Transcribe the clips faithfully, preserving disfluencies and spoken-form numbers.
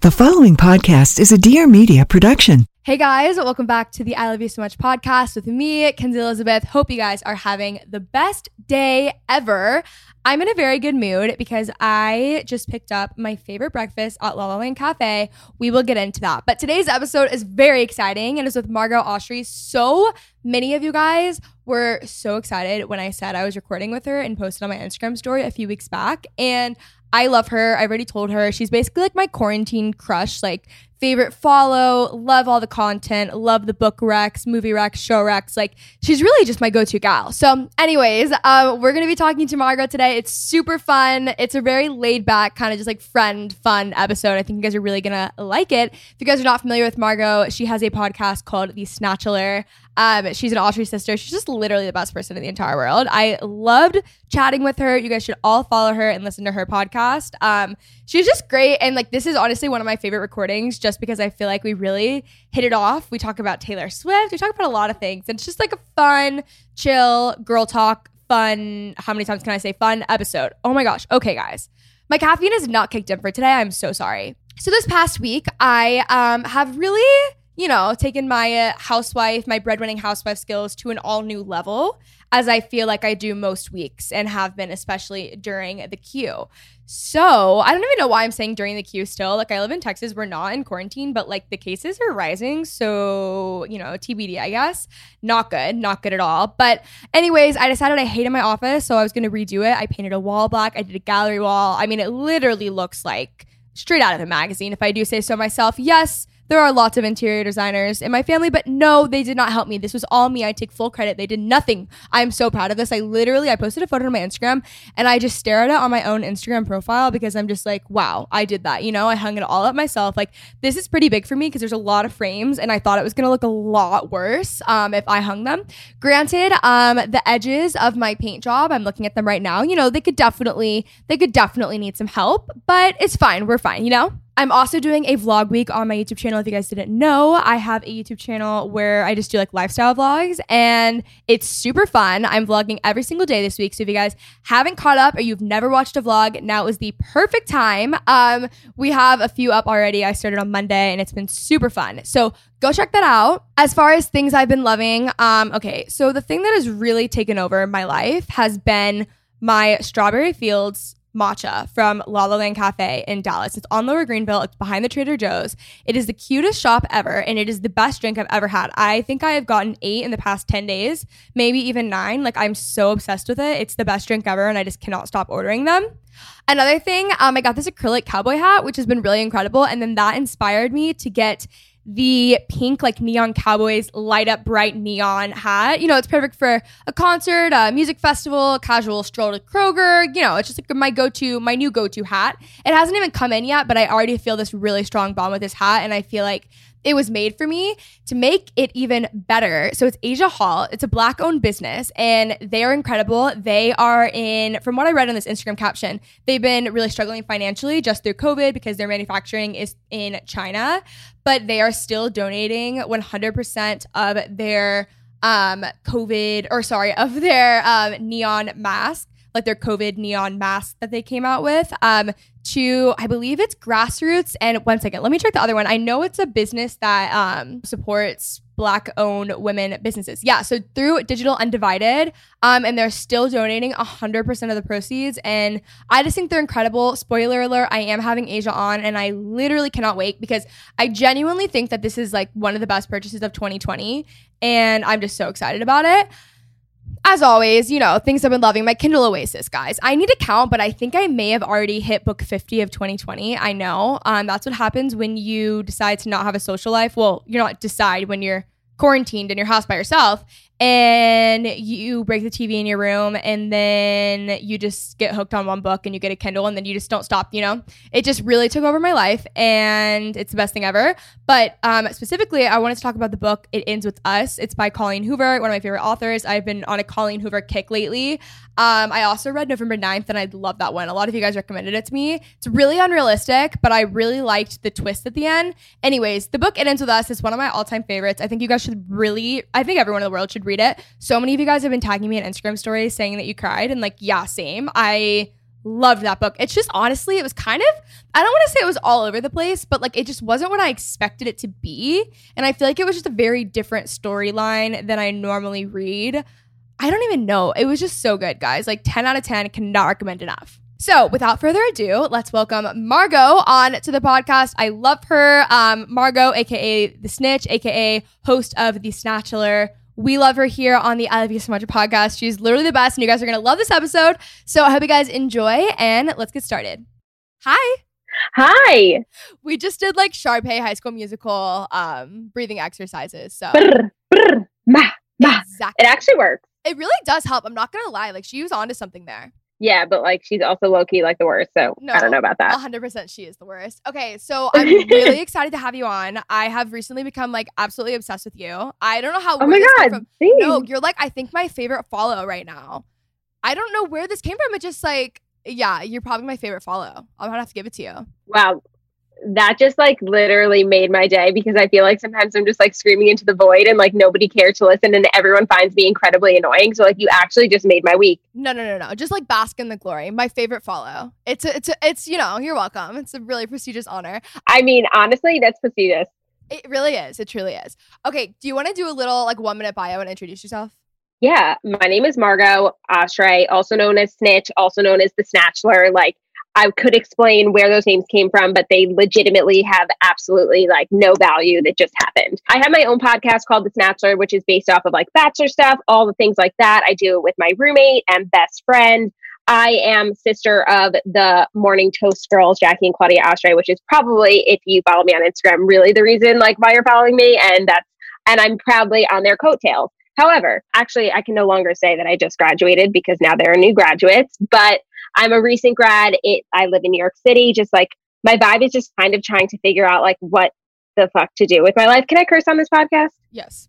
The following podcast is a Dear Media production. Hey guys, welcome back to the I Love You So Much podcast with me, Kenzie Elizabeth. Hope you guys are having the best day ever. I'm in a very good mood because I just picked up my favorite breakfast at La La Land Cafe. We will get into that. But today's episode is very exciting and it's with Margo Oshry. So many of you guys were so excited when I said I was recording with her and posted on my Instagram story a few weeks back. And I love her. I've already told her. She's basically like my quarantine crush, like favorite follow, love all the content, love the book recs, movie recs, show recs. Like she's really just my go-to gal. So anyways, uh, we're going to be talking to Margo today. It's super fun. It's a very laid back kind of just like friend fun episode. I think you guys are really going to like it. If you guys are not familiar with Margo, she has a podcast called The Snatchler. Um, she's an Oshry sister. She's just literally the best person in the entire world. I loved chatting with her. You guys should all follow her and listen to her podcast. Um, she's just great. And like, this is honestly one of my favorite recordings just because I feel like we really hit it off. We talk about Taylor Swift. We talk about a lot of things. And it's just like a fun, chill, girl talk, fun. How many times can I say fun episode? Oh my gosh. Okay, guys. My caffeine is not kicked in for today. I'm so sorry. So this past week, I um, have really... you know, taking my uh, housewife, my breadwinning housewife skills to an all new level, as I feel like I do most weeks and have been, especially during the queue. So I don't even know why I'm saying during the queue still. Like I live in Texas, we're not in quarantine, but like the cases are rising. So, you know, T B D, I guess. Not good, not good at all. But anyways, I decided I hated my office, so I was gonna redo it. I painted a wall black, I did a gallery wall. I mean, it literally looks like straight out of a magazine, if I do say so myself. Yes. There are lots of interior designers in my family, but no, they did not help me. This was all me. I take full credit. They did nothing. I'm so proud of this. I literally, I posted a photo on my Instagram and I just stare at it on my own Instagram profile because I'm just like, wow, I did that. You know, I hung it all up myself. Like this is pretty big for me because there's a lot of frames and I thought it was going to look a lot worse um, if I hung them. Granted, um, the edges of my paint job, I'm looking at them right now. You know, they could definitely, they could definitely need some help, but it's fine. We're fine, you know? I'm also doing a vlog week on my YouTube channel. If you guys didn't know, I have a YouTube channel where I just do like lifestyle vlogs and it's super fun. I'm vlogging every single day this week. So if you guys haven't caught up or you've never watched a vlog, now is the perfect time. Um, we have a few up already. I started on Monday and it's been super fun. So go check that out. As far as things I've been loving, um, okay, so the thing that has really taken over my life has been my Strawberry Fields matcha from La La Land Cafe in Dallas. It's on Lower Greenville. It's behind the Trader Joe's. It is the cutest shop ever, and it is the best drink I've ever had. I think I have gotten eight in the past ten days, maybe even nine. Like, I'm so obsessed with it. It's the best drink ever, and I just cannot stop ordering them. Another thing, um, I got this acrylic cowboy hat, which has been really incredible, and then that inspired me to get the pink, like neon Cowboys light up bright neon hat. You know, it's perfect for a concert, a music festival, a casual stroll to Kroger. You know, it's just like my go-to, my new go-to hat. It hasn't even come in yet, but I already feel this really strong bond with this hat. And I feel like it was made for me. To make it even better, so it's Asia Hall. It's a black owned business and they are incredible. They are in, from what I read on this Instagram caption, they've been really struggling financially just through COVID because their manufacturing is in China, but they are still donating one hundred percent of their um, COVID, or sorry, of their um, neon mask. like their COVID neon mask that they came out with, um, to, I believe it's Grassroots. And one second, let me check the other one. I know it's a business that um, supports Black-owned women businesses. Yeah, so through Digital Undivided, um, and they're still donating one hundred percent of the proceeds. And I just think they're incredible. Spoiler alert, I am having Asia on, and I literally cannot wait because I genuinely think that this is like one of the best purchases of twenty twenty. And I'm just so excited about it. As always, you know, things I've been loving. My Kindle Oasis, guys. I need to count, but I think I may have already hit book fifty of twenty twenty. I know. Um, that's what happens when you decide to not have a social life. Well, you not decide when you're quarantined in your house by yourself and you break the T V in your room and then you just get hooked on one book and you get a Kindle and then you just don't stop, you know? It just really took over my life and it's the best thing ever. But um, specifically, I wanted to talk about the book It Ends With Us. It's by Colleen Hoover, one of my favorite authors. I've been on a Colleen Hoover kick lately. Um, I also read November ninth and I love that one. A lot of you guys recommended it to me. It's really unrealistic, but I really liked the twist at the end. Anyways, the book It Ends With Us is one of my all-time favorites. I think you guys should really, I think everyone in the world should read it. So many of you guys have been tagging me on Instagram stories saying that you cried, and like, yeah, same. I loved that book. It's just, honestly, it was kind of, I don't want to say it was all over the place, but like, it just wasn't what I expected it to be. And I feel like it was just a very different storyline than I normally read. I don't even know. It was just so good, guys. Like ten out of ten, cannot recommend enough. So without further ado, let's welcome Margo on to the podcast. I love her. Um, Margo, aka The Snitch, aka host of The Snatchler. We love her here on the I Love You So Much podcast. She's literally the best, and you guys are going to love this episode. So I hope you guys enjoy, and let's get started. Hi. Hi. We just did, like, Sharpay High School Musical um, breathing exercises. So brr, brr, ma, ma. Exactly. It actually works. It really does help. I'm not going to lie. Like, she was onto something there. Yeah, but, like, she's also low-key, like, the worst, so no, I don't know about that. one hundred percent she is the worst. Okay, so I'm really excited to have you on. I have recently become, like, absolutely obsessed with you. I don't know how... Oh, my God, from. No, you're, like, I think my favorite follow right now. I don't know where this came from. It's just, like, yeah, you're probably my favorite follow. I'm gonna have to give it to you. Wow. That just, like, literally made my day because I feel like sometimes I'm just, like, screaming into the void and, like, nobody cares to listen and everyone finds me incredibly annoying. So, like, you actually just made my week. No, no, no, no. Just, like, bask in the glory. My favorite follow. It's, a, it's, a, it's you know, you're welcome. It's a really prestigious honor. I mean, honestly, that's prestigious. It really is. It truly is. Okay. Do you want to do a little, like, one-minute bio and introduce yourself? Yeah. My name is Margo Oshry, also known as Snitch, also known as The Snatchler, like, I could explain where those names came from, but they legitimately have absolutely like no value. That just happened. I have my own podcast called The Snatchler, which is based off of like Bachelor stuff, all the things like that. I do it with my roommate and best friend. I am sister of the Morning Toast girls, Jackie and Claudia Oshry, which is probably, if you follow me on Instagram, really the reason like why you're following me. And that's, and I'm proudly on their coattails. However, actually, I can no longer say that I just graduated because now there are new graduates, but I'm a recent grad. It, I live in New York City. Just like my vibe is just kind of trying to figure out like what the fuck to do with my life. Can I curse on this podcast? Yes.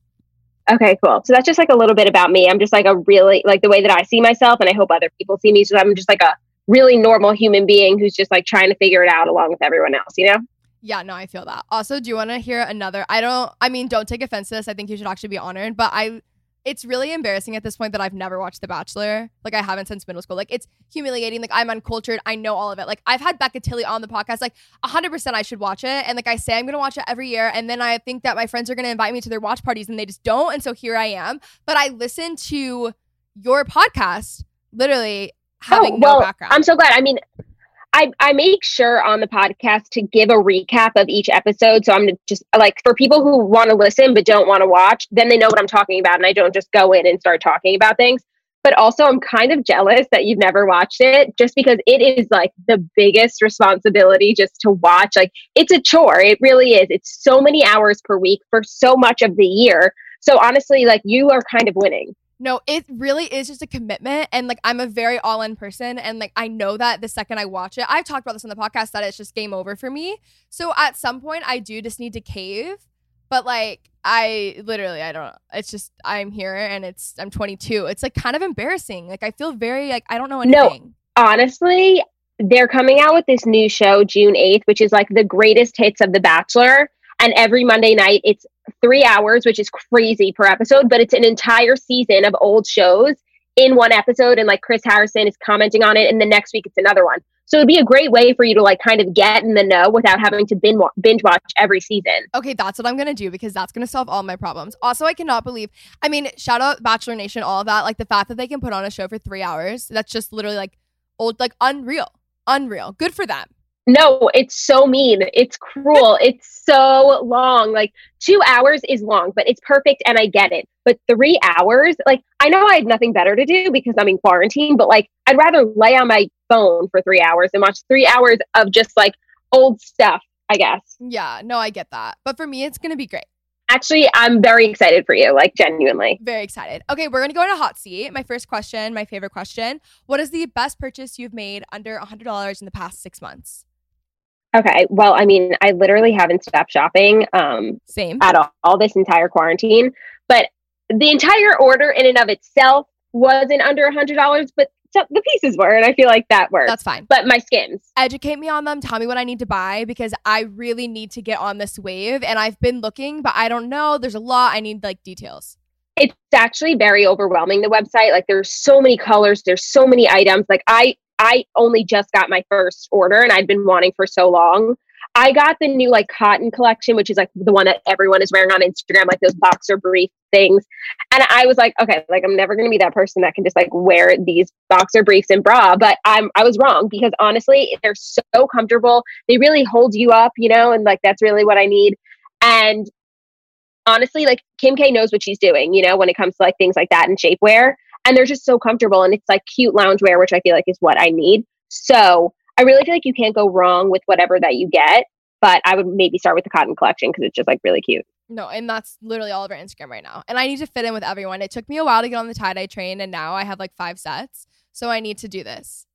Okay, cool. So that's just like a little bit about me. I'm just like a really like the way that I see myself and I hope other people see me. So I'm just like a really normal human being who's just like trying to figure it out along with everyone else, you know? Yeah, no, I feel that. Also, do you want to hear another? I don't, I mean, don't take offense to this. I think you should actually be honored, but I... It's really embarrassing at this point that I've never watched The Bachelor. Like, I haven't since middle school. Like, it's humiliating. Like, I'm uncultured. I know all of it. Like, I've had Becca Tilly on the podcast. Like, one hundred percent I should watch it. And, like, I say I'm going to watch it every year. And then I think that my friends are going to invite me to their watch parties. And they just don't. And so here I am. But I listen to your podcast, literally having oh, well, no background. I'm so glad. I mean... I, I make sure on the podcast to give a recap of each episode. So I'm just like, for people who want to listen but don't want to watch, then they know what I'm talking about. And I don't just go in and start talking about things. But also I'm kind of jealous that you've never watched it just because it is like the biggest responsibility just to watch. Like it's a chore. It really is. It's so many hours per week for so much of the year. So honestly, like you are kind of winning. No, it really is just a commitment. And like, I'm a very all in person. And like, I know that the second I watch it, I've talked about this on the podcast that it's just game over for me. So at some point I do just need to cave, but like I literally, I don't know. It's just, I'm here and it's, I'm twenty-two. It's like kind of embarrassing. Like I feel very like, I don't know anything. No, honestly, they're coming out with this new show June eighth, which is like the greatest hits of The Bachelor. And every Monday night it's three hours, which is crazy per episode, but it's an entire season of old shows in one episode and like Chris Harrison is commenting on it and the next week it's another one. So it'd be a great way for you to like kind of get in the know without having to binge watch every season. Okay, that's what I'm going to do because that's going to solve all my problems. Also, I cannot believe, I mean, shout out Bachelor Nation, all of that. Like the fact that they can put on a show for three hours, that's just literally like old, like unreal, unreal. Good for them. No, it's so mean. It's cruel. It's so long. Like two hours is long, but it's perfect. And I get it. But three hours, like I know I had nothing better to do because I'm in quarantine, but like I'd rather lay on my phone for three hours and watch three hours of just like old stuff, I guess. Yeah, no, I get that. But for me, it's going to be great. Actually, I'm very excited for you, like genuinely. Very excited. Okay, we're going to go into hot seat. My first question, my favorite question. What is the best purchase you've made under one hundred dollars in the past six months? Okay, well, I mean, I literally haven't stopped shopping um, Same. at all, all this entire quarantine. But the entire order in and of itself wasn't under one hundred dollars, but so the pieces were, and I feel like that worked. That's fine. But my Skims. Educate me on them. Tell me what I need to buy because I really need to get on this wave. And I've been looking, but I don't know. There's a lot. I need like details. It's actually very overwhelming, the website. Like there's so many colors. There's so many items. Like I, I only just got my first order and I'd been wanting for so long. I got the new like cotton collection, which is like the one that everyone is wearing on Instagram, like those boxer brief things. And I was like, okay, like I'm never going to be that person that can just like wear these boxer briefs and bra. But I'm, I was wrong because honestly, they're so comfortable. They really hold you up, you know, and like, that's really what I need. And honestly, like Kim K knows what she's doing, you know, when it comes to like things like that and shapewear. And they're just so comfortable. And it's like cute loungewear, which I feel like is what I need. So I really feel like you can't go wrong with whatever that you get. But I would maybe start with the cotton collection because it's just like really cute. No, and that's literally all over Instagram right now. And I need to fit in with everyone. It took me a while to get on the tie-dye train. And now I have like five sets. So I need to do this.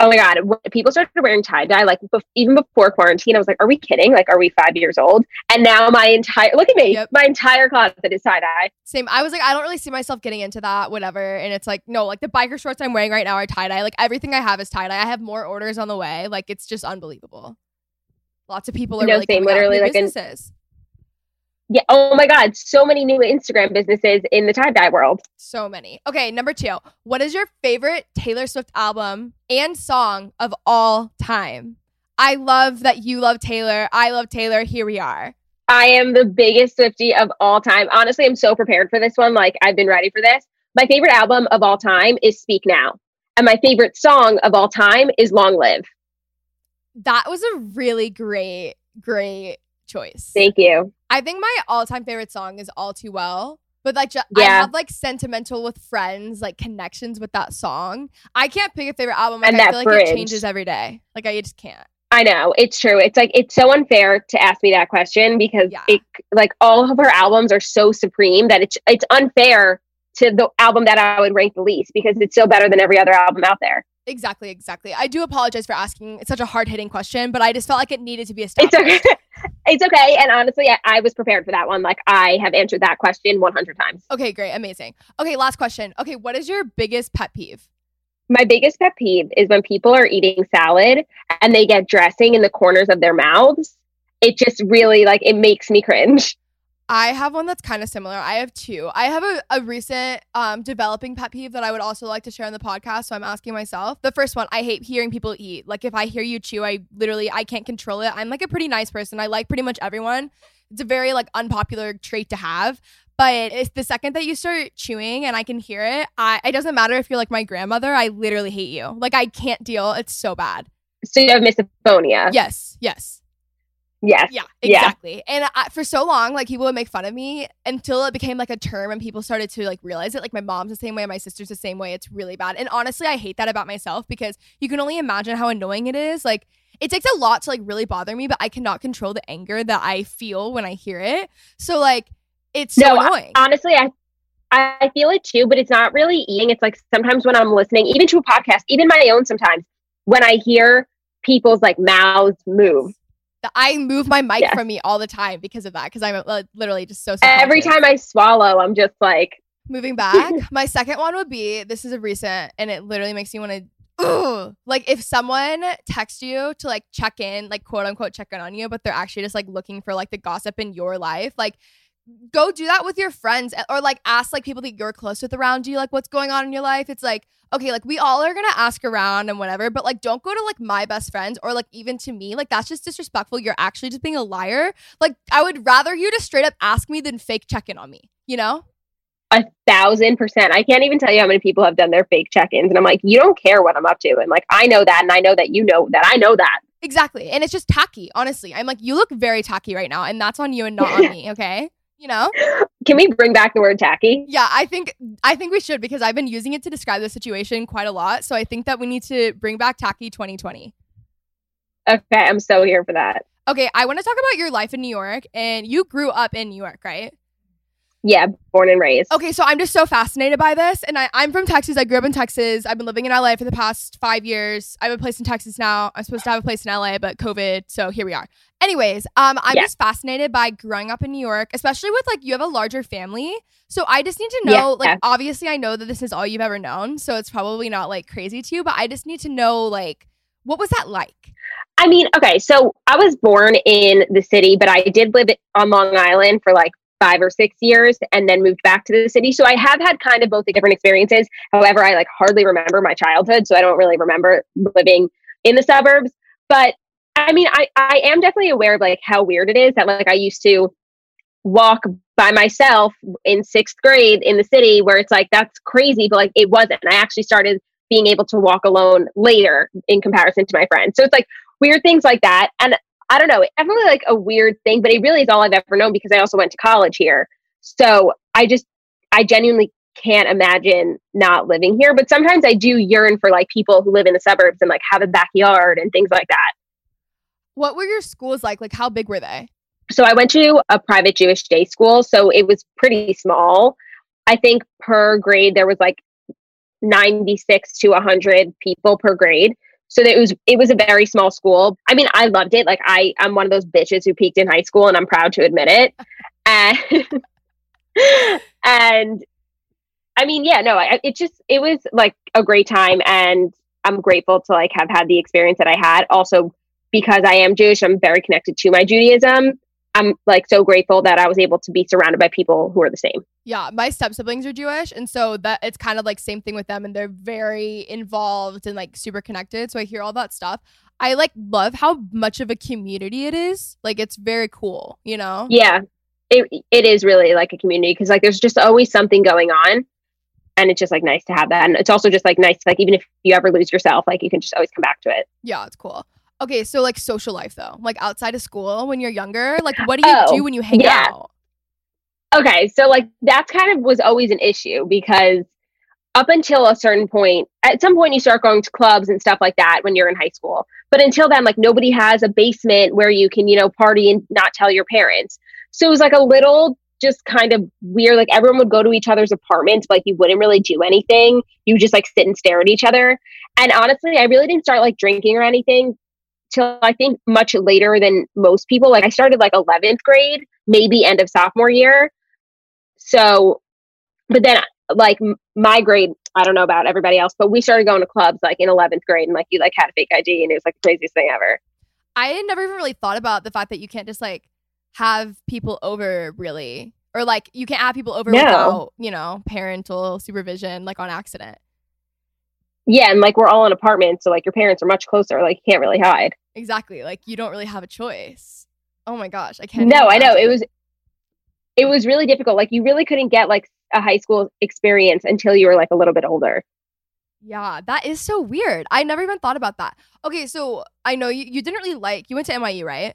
Oh my God. When people started wearing tie-dye, like be- even before quarantine, I was like, are we kidding? Like, are we five years old? And now my entire, look at me, yep. My entire closet is tie-dye. Same. I was like, I don't really see myself getting into that, whatever. And it's like, no, like the biker shorts I'm wearing right now are tie-dye. Like everything I have is tie-dye. I have more orders on the way. Like, it's just unbelievable. Lots of people are no, really same, literally like businesses. An- Yeah. Oh my God. So many new Instagram businesses in the tie-dye world. So many. Okay. Number two, what is your favorite Taylor Swift album and song of all time? I love that you love Taylor. I love Taylor. Here we are. I am the biggest Swiftie of all time. Honestly, I'm so prepared for this one. Like I've been ready for this. My favorite album of all time is Speak Now. And my favorite song of all time is Long Live. That was a really great, great choice. Thank you. I think my all-time favorite song is All Too Well, but like ju- yeah. I have like sentimental with friends, like connections with that song. I can't pick a favorite album. Like, and that I feel bridge. Like it changes every day. Like I just can't. I know. It's true. It's like, it's so unfair to ask me that question because yeah. it like all of her albums are so supreme that it's, it's unfair to the album that I would rank the least because it's still better than every other album out there. Exactly, exactly. I do apologize for asking it's such a hard-hitting question, but I just felt like it needed to be established. It's okay. It's okay. And honestly, I, I was prepared for that one. Like, I have answered that question one hundred times. Okay, great. Amazing. Okay, last question. Okay, what is your biggest pet peeve? My biggest pet peeve is when people are eating salad and they get dressing in the corners of their mouths. It just really, like, it makes me cringe. I have one that's kind of similar. I have two. I have a, a recent um, developing pet peeve that I would also like to share on the podcast. So I'm asking myself. The first one, I hate hearing people eat. Like if I hear you chew, I literally, I can't control it. I'm like a pretty nice person. I like pretty much everyone. It's a very like unpopular trait to have. But it's the second that you start chewing and I can hear it, I, it doesn't matter if you're like my grandmother. I literally hate you. Like I can't deal. It's so bad. So you have misophonia. Yes, yes. Yes. Yeah, exactly. Yeah. And I, for so long, like people would make fun of me until it became like a term and people started to like realize it. Like my mom's the same way. My sister's the same way. It's really bad. And honestly, I hate that about myself because you can only imagine how annoying it is. Like it takes a lot to like really bother me, but I cannot control the anger that I feel when I hear it. So like it's so no, annoying. I, honestly, I I feel it too, but it's not really eating. It's like sometimes when I'm listening, even to a podcast, even my own sometimes, when I hear people's like mouths move. I move my mic yeah. from me all the time because of that, because I'm uh, literally just so self-conscious. Every time I swallow, I'm just like... Moving back, my second one would be, this is a recent, and it literally makes me want to... Ooh! Like, if someone texts you to, like, check in, like, quote-unquote check in on you, but they're actually just, like, looking for, like, the gossip in your life, like, go do that with your friends, or like ask like people that you're close with around you, like what's going on in your life. It's like, okay, like we all are going to ask around and whatever, but like don't go to like my best friends or like even to me. Like that's just disrespectful. You're actually just being a liar. Like I would rather you just straight up ask me than fake check in on me, you know? A thousand percent. I can't even tell you how many people have done their fake check-ins. And I'm like, you don't care what I'm up to. And like, I know that. And I know that you know that I know that. Exactly. And it's just tacky, honestly. I'm like, you look very tacky right now. And that's on you and not on me, okay? You know? Can we bring back the word tacky? Yeah, I think I think we should, because I've been using it to describe the situation quite a lot. So I think that we need to bring back tacky twenty twenty. Okay, I'm so here for that. Okay, I want to talk about your life in New York. And you grew up in New York, right? Yeah, born and raised. Okay, so I'm just so fascinated by this. And I, I'm from Texas. I grew up in Texas. I've been living in L A for the past five years. I have a place in Texas now. I'm supposed to have a place in L A, but COVID, so here we are. Anyways, um, I'm yeah. just fascinated by growing up in New York, especially with, like, you have a larger family. So I just need to know, yeah, like, yeah. obviously I know that this is all you've ever known, so it's probably not, like, crazy to you, but I just need to know, like, what was that like? I mean, okay, so I was born in the city, but I did live on Long Island for, like, five or six years and then moved back to the city. So I have had kind of both the different experiences. However, I like hardly remember my childhood. So I don't really remember living in the suburbs, but I mean, I, I am definitely aware of like how weird it is that like I used to walk by myself in sixth grade in the city where it's like, that's crazy, but like it wasn't. I actually started being able to walk alone later in comparison to my friends. So it's like weird things like that. And I don't know, it's definitely like a weird thing, but it really is all I've ever known because I also went to college here. So I just, I genuinely can't imagine not living here. But sometimes I do yearn for like people who live in the suburbs and like have a backyard and things like that. What were your schools like? Like how big were they? So I went to a private Jewish day school. So it was pretty small. I think per grade, there was like ninety-six to one hundred people per grade. So it was it was a very small school. I mean, I loved it. Like I, I'm one of those bitches who peaked in high school and I'm proud to admit it. And, and I mean, yeah, no, I, it just, it was like a great time. And I'm grateful to like have had the experience that I had. Also, because I am Jewish, I'm very connected to my Judaism. I'm like so grateful that I was able to be surrounded by people who are the same. Yeah, my step siblings are Jewish, and so that it's kind of like same thing with them, and they're very involved and like super connected. So I hear all that stuff. I like love how much of a community it is. Like it's very cool, you know? Yeah, it it is really like a community because like there's just always something going on, and it's just like nice to have that. And it's also just like nice, like even if you ever lose yourself, like you can just always come back to it. Yeah, it's cool. Okay, so like social life though, like outside of school when you're younger, like what do you oh, do when you hang yeah. out? Okay, so like that's kind of was always an issue because up until a certain point, at some point you start going to clubs and stuff like that when you're in high school. But until then, like nobody has a basement where you can, you know, party and not tell your parents. So it was like a little just kind of weird. Like everyone would go to each other's apartments, but like you wouldn't really do anything. You just like sit and stare at each other. And honestly, I really didn't start like drinking or anything till I think much later than most people. Like I started like eleventh grade, maybe end of sophomore year. So, but then like my grade, I don't know about everybody else, but we started going to clubs like in eleventh grade and like you like had a fake I D and it was like the craziest thing ever. I had never even really thought about the fact that you can't just like have people over really, or like you can't have people over no. without, you know, parental supervision, like on accident. Yeah, and like we're all in apartments, so like your parents are much closer. Like you can't really hide. Exactly. Like you don't really have a choice. Oh my gosh, I can't. No, I know it was. It was really difficult. Like you really couldn't get like a high school experience until you were like a little bit older. Yeah, that is so weird. I never even thought about that. Okay, so I know you, you didn't really like. You went to N Y U, right?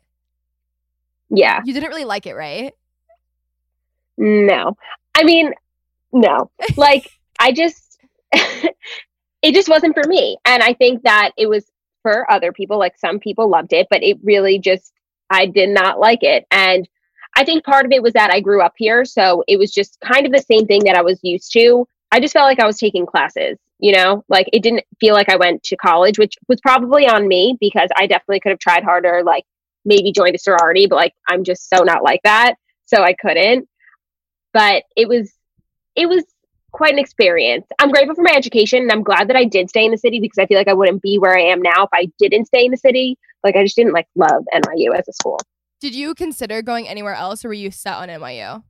Yeah. You didn't really like it, right? No, I mean, no. Like I just. It just wasn't for me. And I think that it was for other people. Like some people loved it, but it really just, I did not like it. And I think part of it was that I grew up here. So it was just kind of the same thing that I was used to. I just felt like I was taking classes, you know, like it didn't feel like I went to college, which was probably on me because I definitely could have tried harder, like maybe joined a sorority, but like, I'm just so not like that. So I couldn't, but it was, it was, quite an experience. I'm grateful for my education and I'm glad that I did stay in the city because I feel like I wouldn't be where I am now if I didn't stay in the city. Like I just didn't like love N Y U as a school. Did you consider going anywhere else or were you set on N Y U?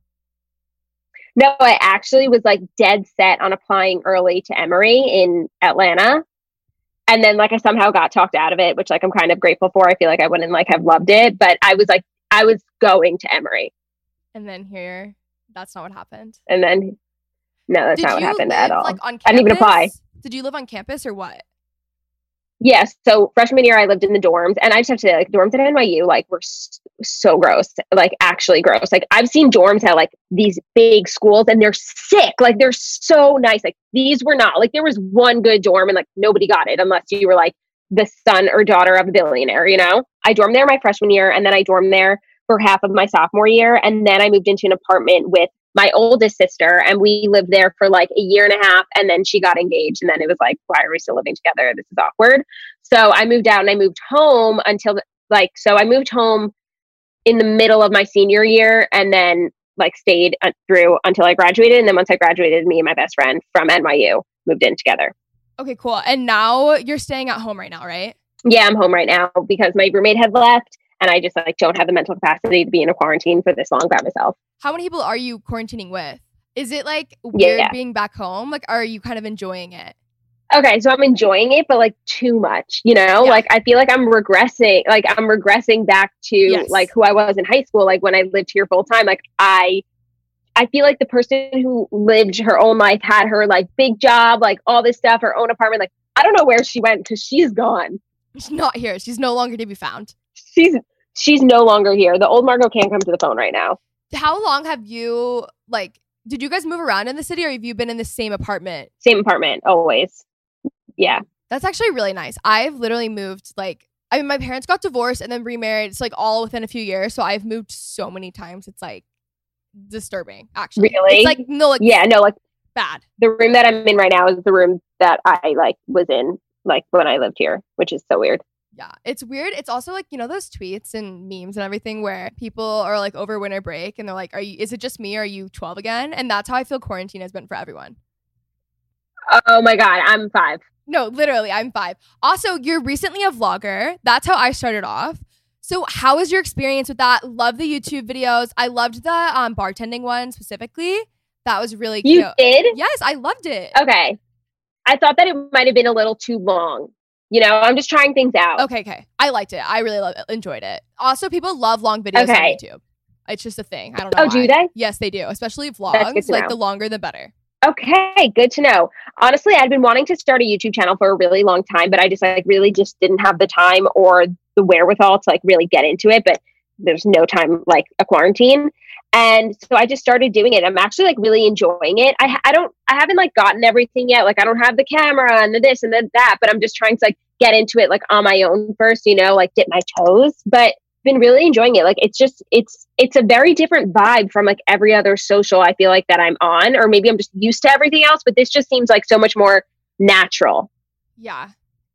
No, I actually was like dead set on applying early to Emory in Atlanta. And then like I somehow got talked out of it, which like I'm kind of grateful for. I feel like I wouldn't like have loved it, but I was like, I was going to Emory. And then here, that's not what happened. And then, no, that's Did not what happened live, at all. Like, on campus? I didn't even apply. Did you live on campus or what? Yes. So freshman year, I lived in the dorms, and I just have to say, like, dorms at N Y U, like, were so gross, like actually gross. Like I've seen dorms at like these big schools, and they're sick. Like they're so nice. Like these were not. Like there was one good dorm, and like nobody got it unless you were like the son or daughter of a billionaire. You know, I dormed there my freshman year, and then I dormed there for half of my sophomore year, and then I moved into an apartment with my oldest sister, and we lived there for like a year and a half, and then she got engaged, and then it was like, why are we still living together? This is awkward. So I moved out and I moved home until like, so I moved home in the middle of my senior year, and then like stayed through until I graduated. And then once I graduated, me and my best friend from N Y U moved in together. Okay, cool. And now you're staying at home right now, right? Yeah, I'm home right now because my roommate had left. And I just like don't have the mental capacity to be in a quarantine for this long by myself. How many people are you quarantining with? Is it like weird yeah, yeah. being back home? Like, are you kind of enjoying it? Okay, so I'm enjoying it, but like too much, you know? Yeah. Like, I feel like I'm regressing. Like, I'm regressing back to yes. like who I was in high school. Like when I lived here full time, like I, I feel like the person who lived her own life had her like big job, like all this stuff, her own apartment. Like, I don't know where she went because she's gone. She's not here. She's no longer to be found. She's she's no longer here. The old Margo can't come to the phone right now. How long have you, like, did you guys move around in the city, or have you been in the same apartment? Same apartment, always. Yeah. That's actually really nice. I've literally moved, like, I mean, my parents got divorced and then remarried. It's, like, all within a few years. So I've moved so many times. It's, like, disturbing, actually. Really? It's, like, no, like, yeah, no, like, bad. The room that I'm in right now is the room that I, like, was in, like, when I lived here, which is so weird. Yeah, it's weird. It's also like, you know, those tweets and memes and everything where people are like over winter break and they're like, "Are you? Is it just me? Or are you twelve again?" And that's how I feel quarantine has been for everyone. Oh my God, I'm five. No, literally, I'm five. Also, you're recently a vlogger. That's how I started off. So how was your experience with that? Love the YouTube videos. I loved the um, bartending one specifically. That was really cute. You did? Yes, I loved it. Okay. I thought that it might have been a little too long. You know, I'm just trying things out. Okay, okay. I liked it. I really loved it. Enjoyed it. Also, people love long videos okay. on YouTube. It's just a thing. I don't know. Oh, why. Do they? Yes, they do. Especially vlogs. Like, the longer, the better. Okay, good to know. Honestly, I'd been wanting to start a YouTube channel for a really long time, but I just, like, really just didn't have the time or the wherewithal to, like, really get into it. But there's no time like a quarantine. And so I just started doing it. I'm actually like really enjoying it. I I don't, I haven't like gotten everything yet. Like I don't have the camera and the this and then that, but I'm just trying to like get into it like on my own first, you know, like dip my toes, but been really enjoying it. Like it's just, it's, it's a very different vibe from like every other social I feel like that I'm on, or maybe I'm just used to everything else, but this just seems like so much more natural. Yeah.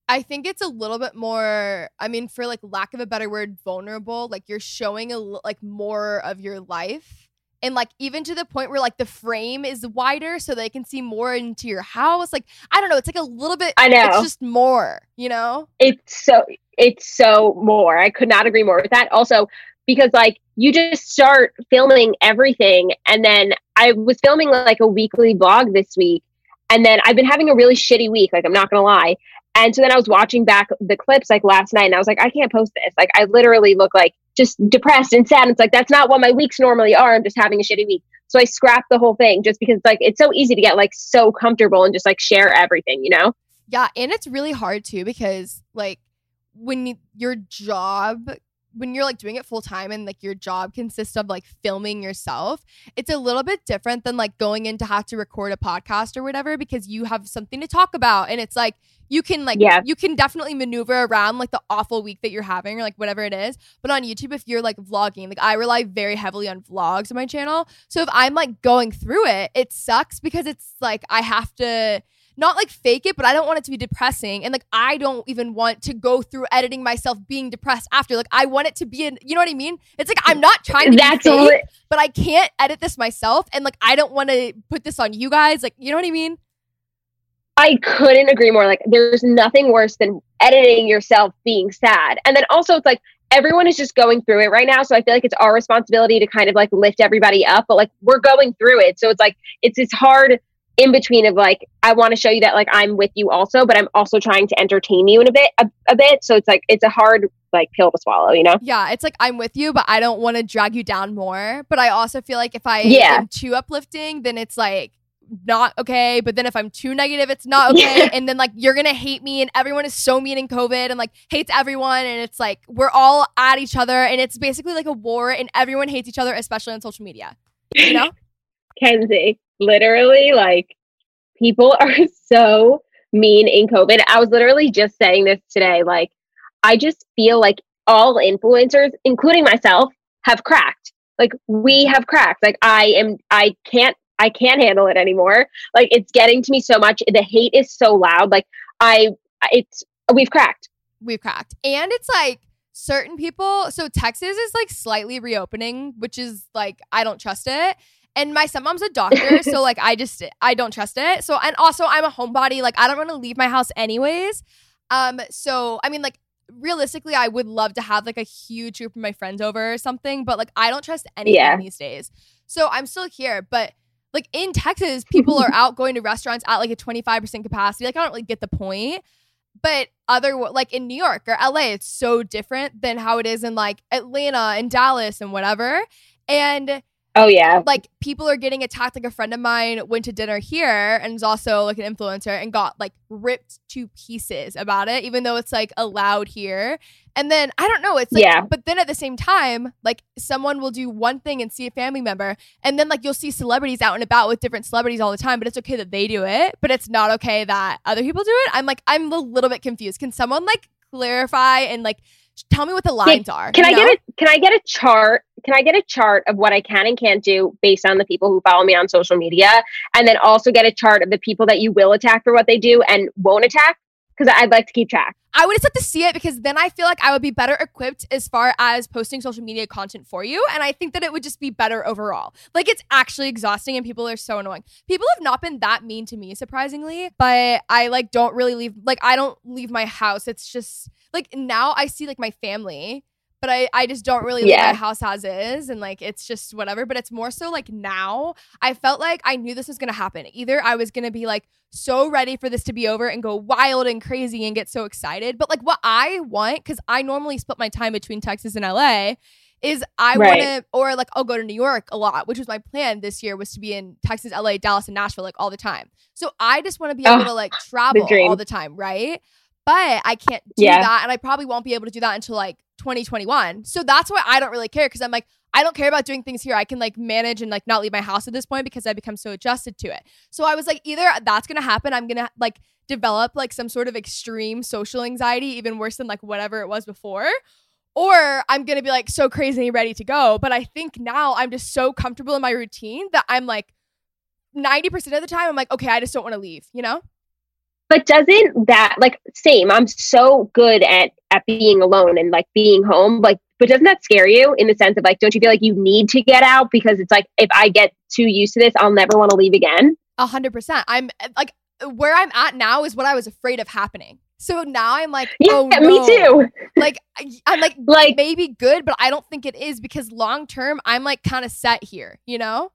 I think it's a little bit more, I mean, for like lack of a better word, vulnerable. Like you're showing a, like more of your life, and like even to the point where like the frame is wider so they can see more into your house. Like, I don't know. It's like a little bit, I know. It's just more, you know? It's so, it's so more. I could not agree more with that. Also, because like you just start filming everything. And then I was filming like a weekly vlog this week. And then I've been having a really shitty week. Like I'm not going to lie. And so then I was watching back the clips like last night, and I was like, I can't post this. Like I literally look like just depressed and sad. And it's like, that's not what my weeks normally are. I'm just having a shitty week. So I scrapped the whole thing just because like, it's so easy to get like so comfortable and just like share everything, you know? Yeah. And it's really hard too, because like when you, your job, when you're like doing it full time and like your job consists of like filming yourself, it's a little bit different than like going in to have to record a podcast or whatever, because you have something to talk about. And it's like, you can like, yeah. you can definitely maneuver around like the awful week that you're having or like whatever it is. But on YouTube, if you're like vlogging, like I rely very heavily on vlogs on my channel. So if I'm like going through it, it sucks because it's like, I have to not like fake it, but I don't want it to be depressing. And like, I don't even want to go through editing myself being depressed after. Like I want it to be, an, you know what I mean? It's like, I'm not trying to That's be fake, li- but I can't edit this myself. And like, I don't want to put this on you guys. Like, you know what I mean? I couldn't agree more. Like, there's nothing worse than editing yourself being sad. And then also it's like everyone is just going through it right now. So I feel like it's our responsibility to kind of like lift everybody up, but like we're going through it. So it's like, it's this hard in between of like, I want to show you that like, I'm with you also, but I'm also trying to entertain you in a bit, a, a bit. So it's like, it's a hard like pill to swallow, you know? Yeah. It's like, I'm with you, but I don't want to drag you down more. But I also feel like if I yeah. am too uplifting, then it's like, not okay. But then if I'm too negative, it's not okay. Yeah. And then like, you're going to hate me, and everyone is so mean in COVID and like hates everyone. And it's like, we're all at each other, and it's basically like a war, and everyone hates each other, especially on social media, you know? Kenzie, literally like people are so mean in COVID. I was literally just saying this today. Like, I just feel like all influencers, including myself, have cracked. Like we have cracked. Like I am, I can't, I can't handle it anymore. Like it's getting to me so much. The hate is so loud. Like I, it's, we've cracked. We've cracked. And it's like certain people. So Texas is like slightly reopening, which is like, I don't trust it. And my stepmom's a doctor. So like, I just, I don't trust it. So, and also I'm a homebody. Like I don't want to leave my house anyways. Um. So, I mean like, realistically, I would love to have like a huge group of my friends over or something, but like, I don't trust anything yeah. these days. So I'm still here, but like in Texas, people are out going to restaurants at like a twenty-five percent capacity. Like I don't really get the point. But other like in New York or L A, it's so different than how it is in like Atlanta and Dallas and whatever. And oh yeah, like people are getting attacked. Like a friend of mine went to dinner here and is also like an influencer and got like ripped to pieces about it, even though it's like allowed here. And then I don't know. It's like, yeah. But then at the same time, like someone will do one thing and see a family member, and then like you'll see celebrities out and about with different celebrities all the time. But it's okay that they do it, but it's not okay that other people do it. I'm like, I'm a little bit confused. Can someone like clarify and like tell me what the lines are? Can I know? get a Can I get a chart? Can I get a chart of what I can and can't do based on the people who follow me on social media, and then also get a chart of the people that you will attack for what they do and won't attack? Because I'd like to keep track. I would just have to see it, because then I feel like I would be better equipped as far as posting social media content for you. And I think that it would just be better overall. Like it's actually exhausting and people are so annoying. People have not been that mean to me, surprisingly, but I like don't really leave. Like I don't leave my house. It's just like now I see like my family, but I, I just don't really yeah. leave my house as is. And like it's just whatever. But it's more so like now I felt like I knew this was going to happen. Either I was going to be like so ready for this to be over and go wild and crazy and get so excited. But like what I want, because I normally split my time between Texas and L A, is I right. want to, or like I'll go to New York a lot, which was my plan this year, was to be in Texas, L A, Dallas, and Nashville like all the time. So I just want to be able oh, to like travel the all the time, right? But I can't do yeah. that, and I probably won't be able to do that until like twenty twenty-one. So that's why I don't really care, because I'm like, I don't care about doing things here. I can like manage and like not leave my house at this point because I become so adjusted to it. So I was like, either that's going to happen. I'm going to like develop like some sort of extreme social anxiety, even worse than like whatever it was before, or I'm going to be like so crazy and ready to go. But I think now I'm just so comfortable in my routine that I'm like ninety percent of the time I'm like, okay, I just don't want to leave, you know? But doesn't that like same, I'm so good at, at being alone and like being home, like, but doesn't that scare you in the sense of like, don't you feel like you need to get out? Because it's like, if I get too used to this, I'll never want to leave again. A hundred percent. I'm like, where I'm at now is what I was afraid of happening. So now I'm like, yeah, oh no. Me too. Like, I'm like, like maybe good, but I don't think it is, because long-term I'm like kind of set here, you know?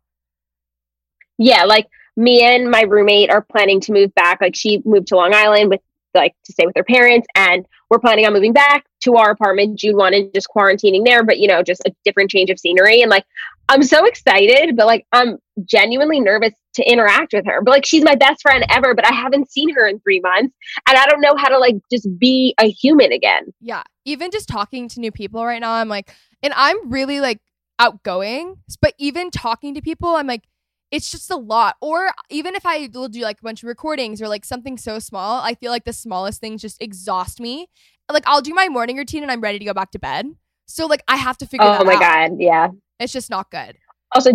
Yeah. Like me and my roommate are planning to move back. Like she moved to Long Island with like to stay with her parents, and we're planning on moving back to our apartment June first and just quarantining there, but you know, just a different change of scenery. And like, I'm so excited, but like, I'm genuinely nervous to interact with her, but like, she's my best friend ever, but I haven't seen her in three months and I don't know how to like, just be a human again. Yeah. Even just talking to new people right now, I'm like, and I'm really like outgoing, but even talking to people, I'm like, it's just a lot. Or even if I will do like a bunch of recordings or like something so small, I feel like the smallest things just exhaust me. Like I'll do my morning routine and I'm ready to go back to bed. So like I have to figure oh that out. Oh my God. Yeah. It's just not good. Also,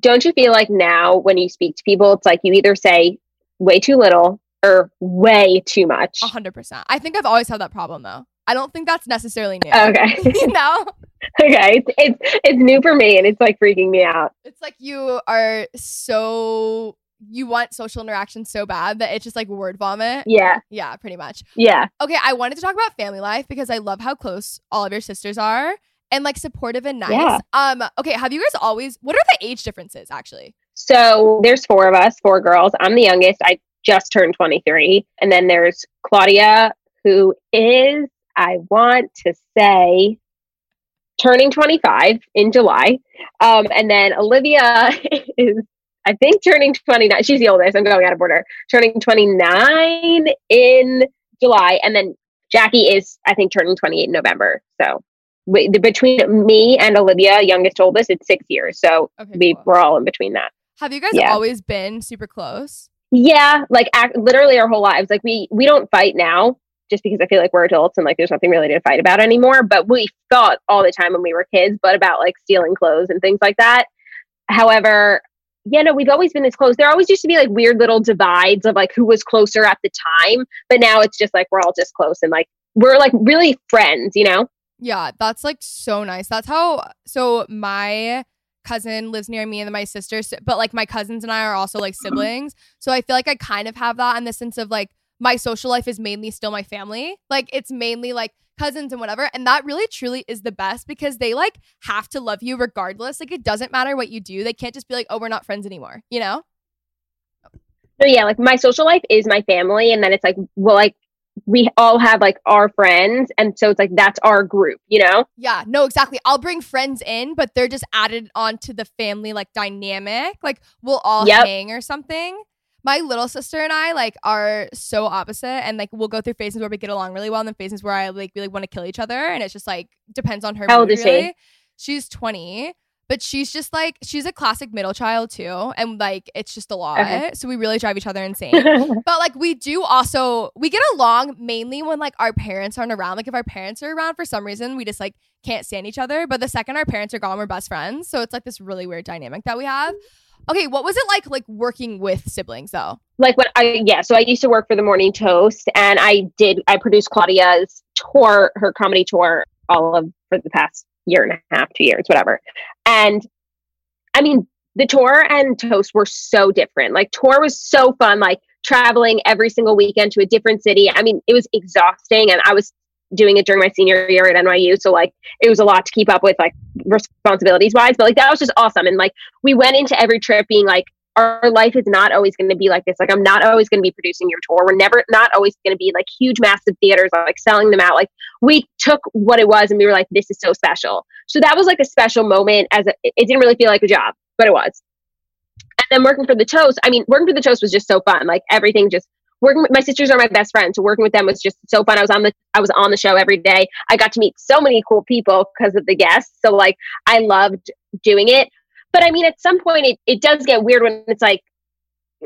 don't you feel like now when you speak to people, it's like you either say way too little or way too much? A hundred percent. I think I've always had that problem though. I don't think that's necessarily new. Okay. You know? Okay. It's, it's it's new for me and it's like freaking me out. It's like you are so you want social interaction so bad that it's just like word vomit. Yeah. Yeah, pretty much. Yeah. Okay, I wanted to talk about family life because I love how close all of your sisters are and like supportive and nice. Yeah. Um. Okay, have you guys always, what are the age differences actually? So there's four of us, four girls. I'm the youngest. I just turned twenty-three. And then there's Claudia, who is, I want to say, turning twenty-five in July. Um, and then Olivia is, I think, turning twenty-nine. She's the oldest. I'm going out of order. Turning twenty-nine in July. And then Jackie is, I think, turning twenty-eight in November. So we, the, between me and Olivia, youngest, oldest, it's six years. So okay, we, cool. we're all in between that. Have you guys yeah. always been super close? Yeah. Like ac- literally our whole lives. Like we, we don't fight now, just because I feel like we're adults and like there's nothing really to fight about anymore. But we fought all the time when we were kids, but about like stealing clothes and things like that. However, yeah, no, we've always been this close. There always used to be like weird little divides of like who was closer at the time. But now it's just like we're all just close and like we're like really friends, you know? Yeah, that's like so nice. That's how, so my cousin lives near me and then my sisters, but like my cousins and I are also like siblings. So I feel like I kind of have that in the sense of like, my social life is mainly still my family. Like it's mainly like cousins and whatever. And that really truly is the best because they like have to love you regardless. Like it doesn't matter what you do. They can't just be like, oh, we're not friends anymore. You know? So yeah, like my social life is my family. And then it's like, well, like we all have like our friends. And so it's like, that's our group, you know? Yeah, no, exactly. I'll bring friends in, but they're just added onto the family like dynamic. Like we'll all yep. hang or something. My little sister and I, like, are so opposite. And, like, we'll go through phases where we get along really well and then phases where I, like, really want to kill each other. And it's just, like, depends on her. How old is she? She's twenty. But she's just, like, she's a classic middle child, too. And, like, it's just a lot. Okay. So we really drive each other insane. But, like, we do also, we get along mainly when, like, our parents aren't around. Like, if our parents are around for some reason, we just, like, can't stand each other. But the second our parents are gone, we're best friends. So it's, like, this really weird dynamic that we have. Okay, what was it like, like, working with siblings, though? Like, when I, yeah, so I used to work for the Morning Toast, and I did, I produced Claudia's tour, her comedy tour, all of, for the past year and a half, two years, whatever. And, I mean, the tour and Toast were so different. Like, tour was so fun, like, traveling every single weekend to a different city. I mean, it was exhausting, and I was doing it during my senior year at N Y U. So like, it was a lot to keep up with, like responsibilities wise, but like, that was just awesome. And like, we went into every trip being like, our life is not always going to be like this. Like, I'm not always going to be producing your tour. We're never not always going to be like huge, massive theaters, like selling them out. Like we took what it was and we were like, this is so special. So that was like a special moment as a, it didn't really feel like a job, but it was. And then working for the Toast, I mean, working for the Toast was just so fun. Like everything just, Working with my sisters are my best friends, so working with them was just so fun. I was on the I was on the show every day. I got to meet so many cool people because of the guests. So like I loved doing it. But I mean, at some point it, it does get weird when it's like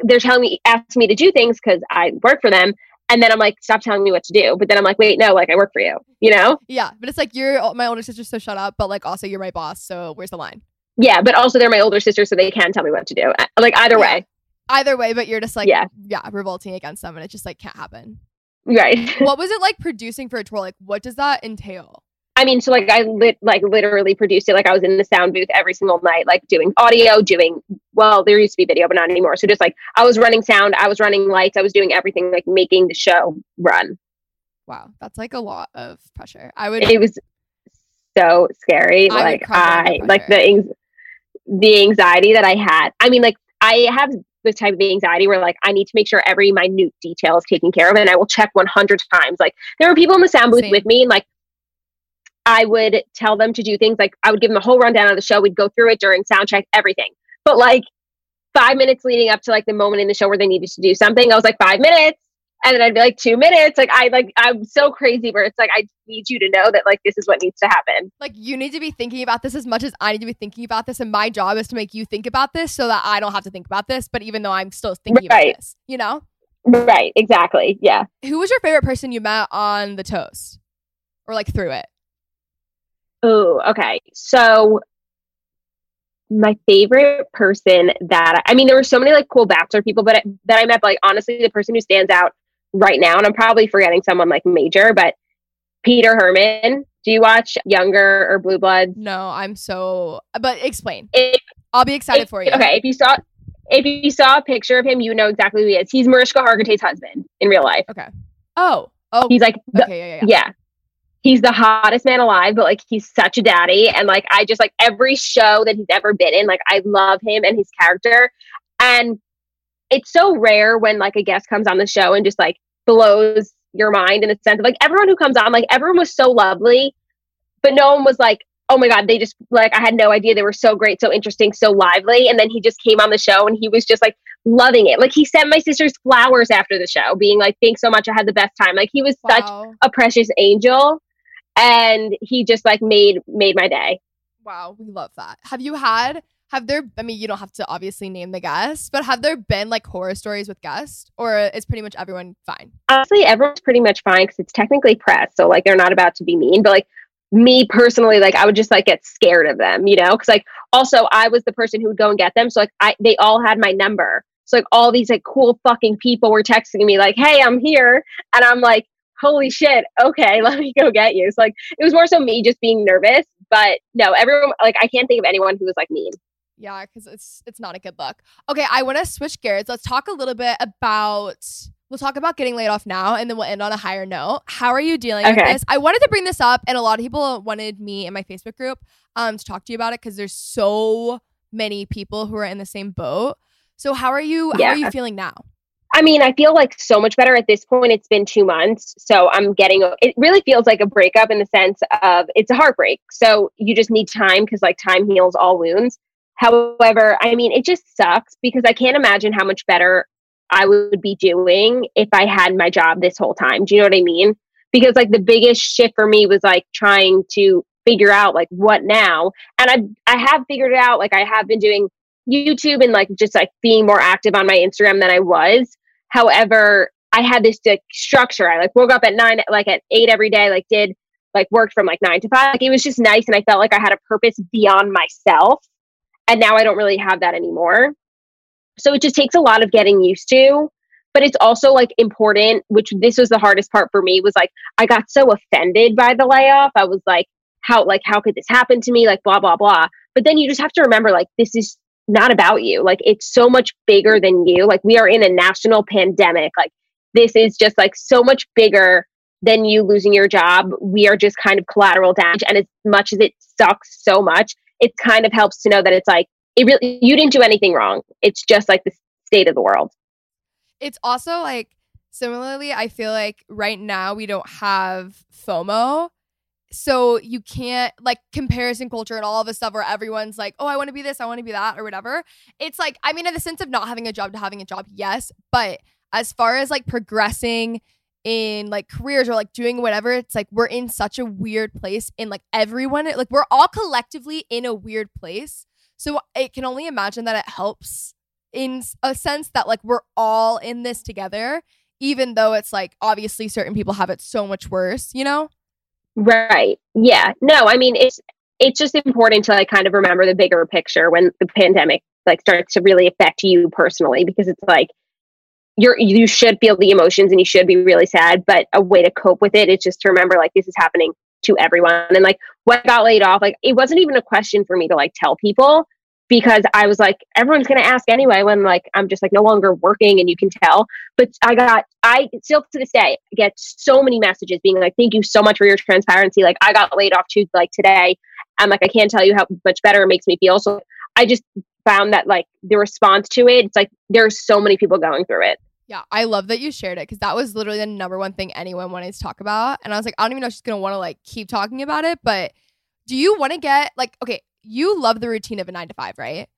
they're telling me asking me to do things because I work for them. And then I'm like, stop telling me what to do. But then I'm like, wait, no, like I work for you, you know? Yeah. But it's like you're my older sister, so shut up. But like also you're my boss, so where's the line? Yeah, but also they're my older sister, so they can tell me what to do. Like either yeah. way. Either way, but you're just like, yeah. yeah, revolting against them, and it just like can't happen. Right. What was it like producing for a tour? Like, what does that entail? I mean, so like I lit like literally produced it. Like I was in the sound booth every single night, like doing audio, doing, well, there used to be video, but not anymore. So just like I was running sound, I was running lights, I was doing everything, like making the show run. Wow, that's like a lot of pressure. I would. It was so scary. I like I like the the anxiety that I had. I mean, like I have. This type of anxiety where like I need to make sure every minute detail is taken care of, and I will check one hundred times. Like there were people in the sound booth Same. With me, and like I would tell them to do things, like I would give them the whole rundown of the show, we'd go through it during sound check, everything. But like five minutes leading up to like the moment in the show where they needed to do something, I was like five minutes, and then I'd be like two minutes. Like I like I'm so crazy where it's like I need you to know that like this is what needs to happen. Like you need to be thinking about this as much as I need to be thinking about this, and my job is to make you think about this so that I don't have to think about this, but even though I'm still thinking right. about this, you know? Right, exactly. Yeah. Who was your favorite person you met on the Toast? Or like through it? Oh, okay. So my favorite person that I, I mean there were so many like cool Bachelor people but that I met, but like honestly the person who stands out right now, and I'm probably forgetting someone like major, but Peter Herman. Do you watch Younger or Blue Bloods? No, I'm so. But explain. If, I'll be excited if, for you. Okay, if you saw, If you saw a picture of him, you know exactly who he is. He's Mariska Hargitay's husband in real life. Okay. Oh. Oh. He's like, the, okay, yeah, yeah, yeah. yeah. He's the hottest man alive, but like, he's such a daddy. And like, I just like every show that he's ever been in, like, I love him and his character. And it's so rare when like a guest comes on the show and just like blows your mind in the sense of like everyone who comes on, like everyone was so lovely, but no one was like, oh my God, they just like, I had no idea they were so great, so interesting, so lively. And then he just came on the show and he was just like loving it. Like, he sent my sisters flowers after the show being like, thanks so much. I had the best time. Like, he was wow. such a precious angel, and he just like made, made my day. Wow. We love that. Have you had, have there, I mean, you don't have to obviously name the guests, but have there been like horror stories with guests, or is pretty much everyone fine? Honestly, everyone's pretty much fine. 'Cause it's technically press. So like, they're not about to be mean, but like, me personally, like I would just like get scared of them, you know, because like also I was the person who would go and get them. So like I they all had my number. So like all these like cool fucking people were texting me like, hey, I'm here. And I'm like, holy shit. Okay, let me go get you. So like it was more so me just being nervous. But no, everyone, like I can't think of anyone who was like mean. Yeah, because it's it's not a good look. Okay, I want to switch gears. Let's talk a little bit about... We'll talk about getting laid off now, and then we'll end on a higher note. How are you dealing okay. with this? I wanted to bring this up, and a lot of people wanted me in my Facebook group um, to talk to you about it because there's so many people who are in the same boat. So how are you? Yeah. How are you feeling now? I mean, I feel like so much better at this point. It's been two months, so I'm getting. It really feels like a breakup in the sense of it's a heartbreak. So you just need time because like time heals all wounds. However, I mean, it just sucks because I can't imagine how much better I would be doing if I had my job this whole time. Do you know what I mean? Because like the biggest shift for me was like trying to figure out like what now. And I I have figured it out. Like I have been doing YouTube and like just like being more active on my Instagram than I was. However, I had this like structure. I like woke up at nine, like at eight every day, like did like worked from like nine to five. Like it was just nice. And I felt like I had a purpose beyond myself. And now I don't really have that anymore. So it just takes a lot of getting used to, but it's also like important, which this was the hardest part for me was like, I got so offended by the layoff. I was like, how, like, how could this happen to me? Like, blah, blah, blah. But then you just have to remember, like, this is not about you. Like, it's so much bigger than you. Like, we are in a national pandemic. Like, this is just like so much bigger than you losing your job. We are just kind of collateral damage. And as much as it sucks so much, it kind of helps to know that it's like, It really, you didn't do anything wrong. It's just like the state of the world. It's also like, similarly, I feel like right now we don't have FOMO. So you can't like comparison culture and all of this stuff where everyone's like, oh, I want to be this, I want to be that or whatever. It's like, I mean, in the sense of not having a job to having a job, yes. But as far as like progressing in like careers or like doing whatever, it's like we're in such a weird place and like everyone, like we're all collectively in a weird place. So I can only imagine that it helps in a sense that like we're all in this together, even though it's like obviously certain people have it so much worse, you know? Right. Yeah. No, I mean, it's it's just important to like kind of remember the bigger picture when the pandemic like starts to really affect you personally, because it's like you're you should feel the emotions and you should be really sad. But a way to cope with it is just to remember like this is happening to everyone. And like when I got laid off, like it wasn't even a question for me to like tell people, because I was like, everyone's going to ask anyway, when like, I'm just like no longer working and you can tell. But I got, I still to this day get so many messages being like, thank you so much for your transparency. Like I got laid off too, like today. I'm like, I can't tell you how much better it makes me feel. So I just found that like the response to it, it's like, there's so many people going through it. Yeah, I love that you shared it, because that was literally the number one thing anyone wanted to talk about. And I was like, I don't even know if she's going to want to like keep talking about it. But do you want to get like, okay, you love the routine of a nine to five, right?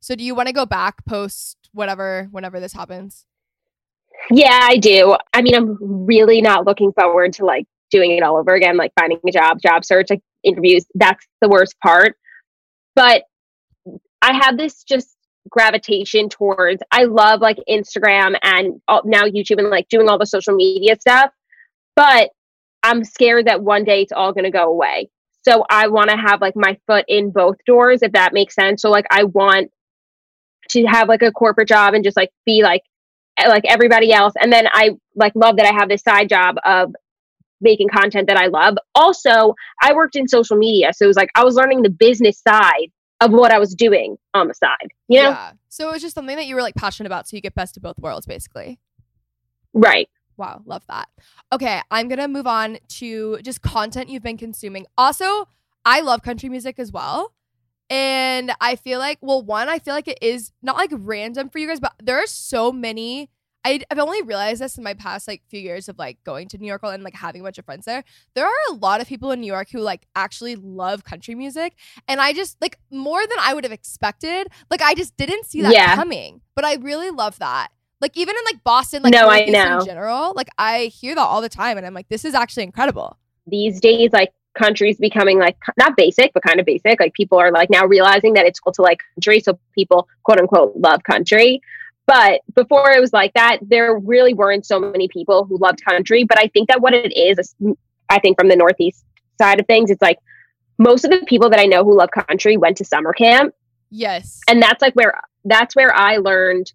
So do you want to go back post whatever, whenever this happens? Yeah, I do. I mean, I'm really not looking forward to like doing it all over again, like finding a job, job search, like interviews. That's the worst part. But I have this just gravitation towards, I love like Instagram and all, now YouTube and like doing all the social media stuff, but I'm scared that one day it's all going to go away. So I want to have like my foot in both doors, if that makes sense. So like I want to have like a corporate job and just like be like like everybody else, and then I like love that I have this side job of making content that I love. Also, I worked in social media, so it was like I was learning the business side of what I was doing on the side, you know? Yeah. So it was just something that you were like passionate about. So you get best of both worlds, basically. Right. Wow. Love that. Okay. I'm going to move on to just content you've been consuming. Also, I love country music as well. And I feel like, well, one, I feel like it is not like random for you guys, but there are so many. I, I've only realized this in my past like few years of like going to New York and like having a bunch of friends there. There are a lot of people in New York who like actually love country music. And I just like more than I would have expected. Like I just didn't see that yeah. coming, but I really love that. Like even in like Boston, like no, I know. in general, like I hear that all the time and I'm like, this is actually incredible. These days, like country's becoming like not basic, but kind of basic. Like people are like now realizing that it's cool to like country. So people quote unquote love country. But before it was like that, there really weren't so many people who loved country. But I think that what it is, I think from the Northeast side of things, it's like most of the people that I know who love country went to summer camp. Yes. And that's like where, that's where I learned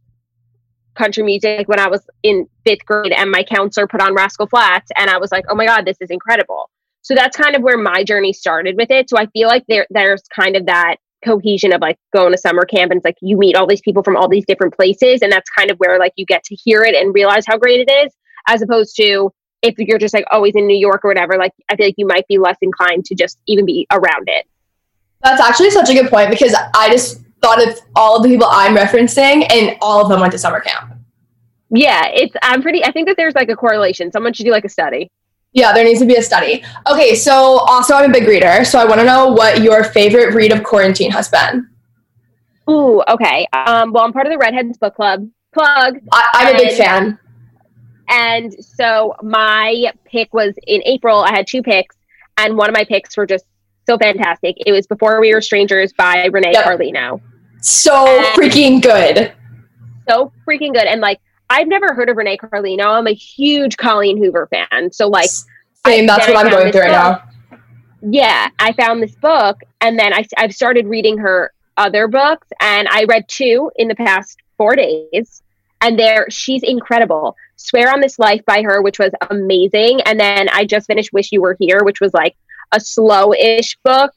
country music when I was in fifth grade and my counselor put on Rascal Flatts and I was like, oh my God, this is incredible. So that's kind of where my journey started with it. So I feel like there there's kind of that cohesion of like going to summer camp and it's like you meet all these people from all these different places and that's kind of where like you get to hear it and realize how great it is, as opposed to if you're just like always in New York or whatever, like I feel like you might be less inclined to just even be around it. That's actually such a good point because I just thought of all of the people I'm referencing and all of them went to summer camp. Yeah, it's I'm pretty I think that there's like a correlation. Someone should do like a study. Yeah, there needs to be a study. Okay, so also I'm a big reader, so I want to know what your favorite read of quarantine has been. Ooh, okay. Um, well, I'm part of the Redheads Book Club. Plug. I, I'm and, a big fan. And so my pick was in April, I had two picks, and one of my picks were just so fantastic. It was Before We Were Strangers by Renee yep. Carlino. So and freaking good. So freaking good. And like, I've never heard of Renee Carlino. I'm a huge Colleen Hoover fan. So like, same. I, that's what I'm going through right now. Yeah. I found this book and then I, I've started reading her other books and I read two in the past four days and there, she's incredible. Swear on This Life by her, which was amazing. And then I just finished Wish You Were Here, which was like a slow-ish book,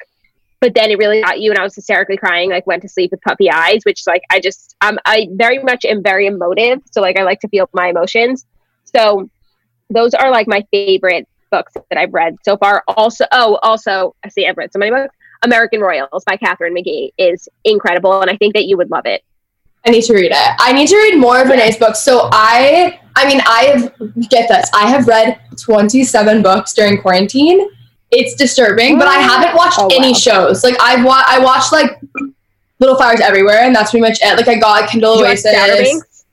but then it really got you and I was hysterically crying, like went to sleep with puppy eyes, which like I just um I very much am very emotive, so like I like to feel my emotions. So those are like my favorite books that I've read so far. Also oh also I see I've read so many books. American Royals by Catherine McGee is incredible and I think that you would love it. I need to read it. I need to read more of Renee's books. So I I mean I've get this. I have read twenty-seven books during quarantine. It's disturbing, but I haven't watched oh, any wow. shows. Like I've wa- I watched like Little Fires Everywhere, and that's pretty much it. Like I got Kindle Oasis. Outer Banks?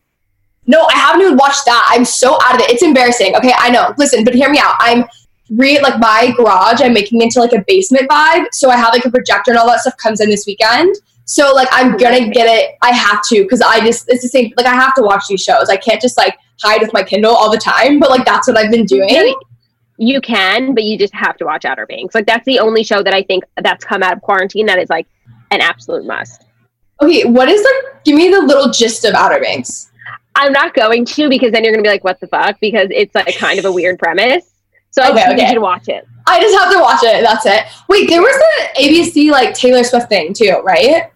No, I haven't even watched that. I'm so out of it. It's embarrassing. Okay, I know. Listen, but hear me out. I'm re like my garage. I'm making it into like a basement vibe. So I have like a projector and all that stuff comes in this weekend. So like I'm gonna get it. I have to because I just it's the same. Like I have to watch these shows. I can't just like hide with my Kindle all the time. But like that's what I've been doing. You can, but you just have to watch Outer Banks. Like, that's the only show that I think that's come out of quarantine that is, like, an absolute must. Okay, what is the... Give me the little gist of Outer Banks. I'm not going to, because then you're going to be like, what the fuck? Because it's, like, kind of a weird premise. So okay, I think okay. you should watch it. I just have to watch it. That's it. Wait, there was the A B C, like, Taylor Swift thing, too, right?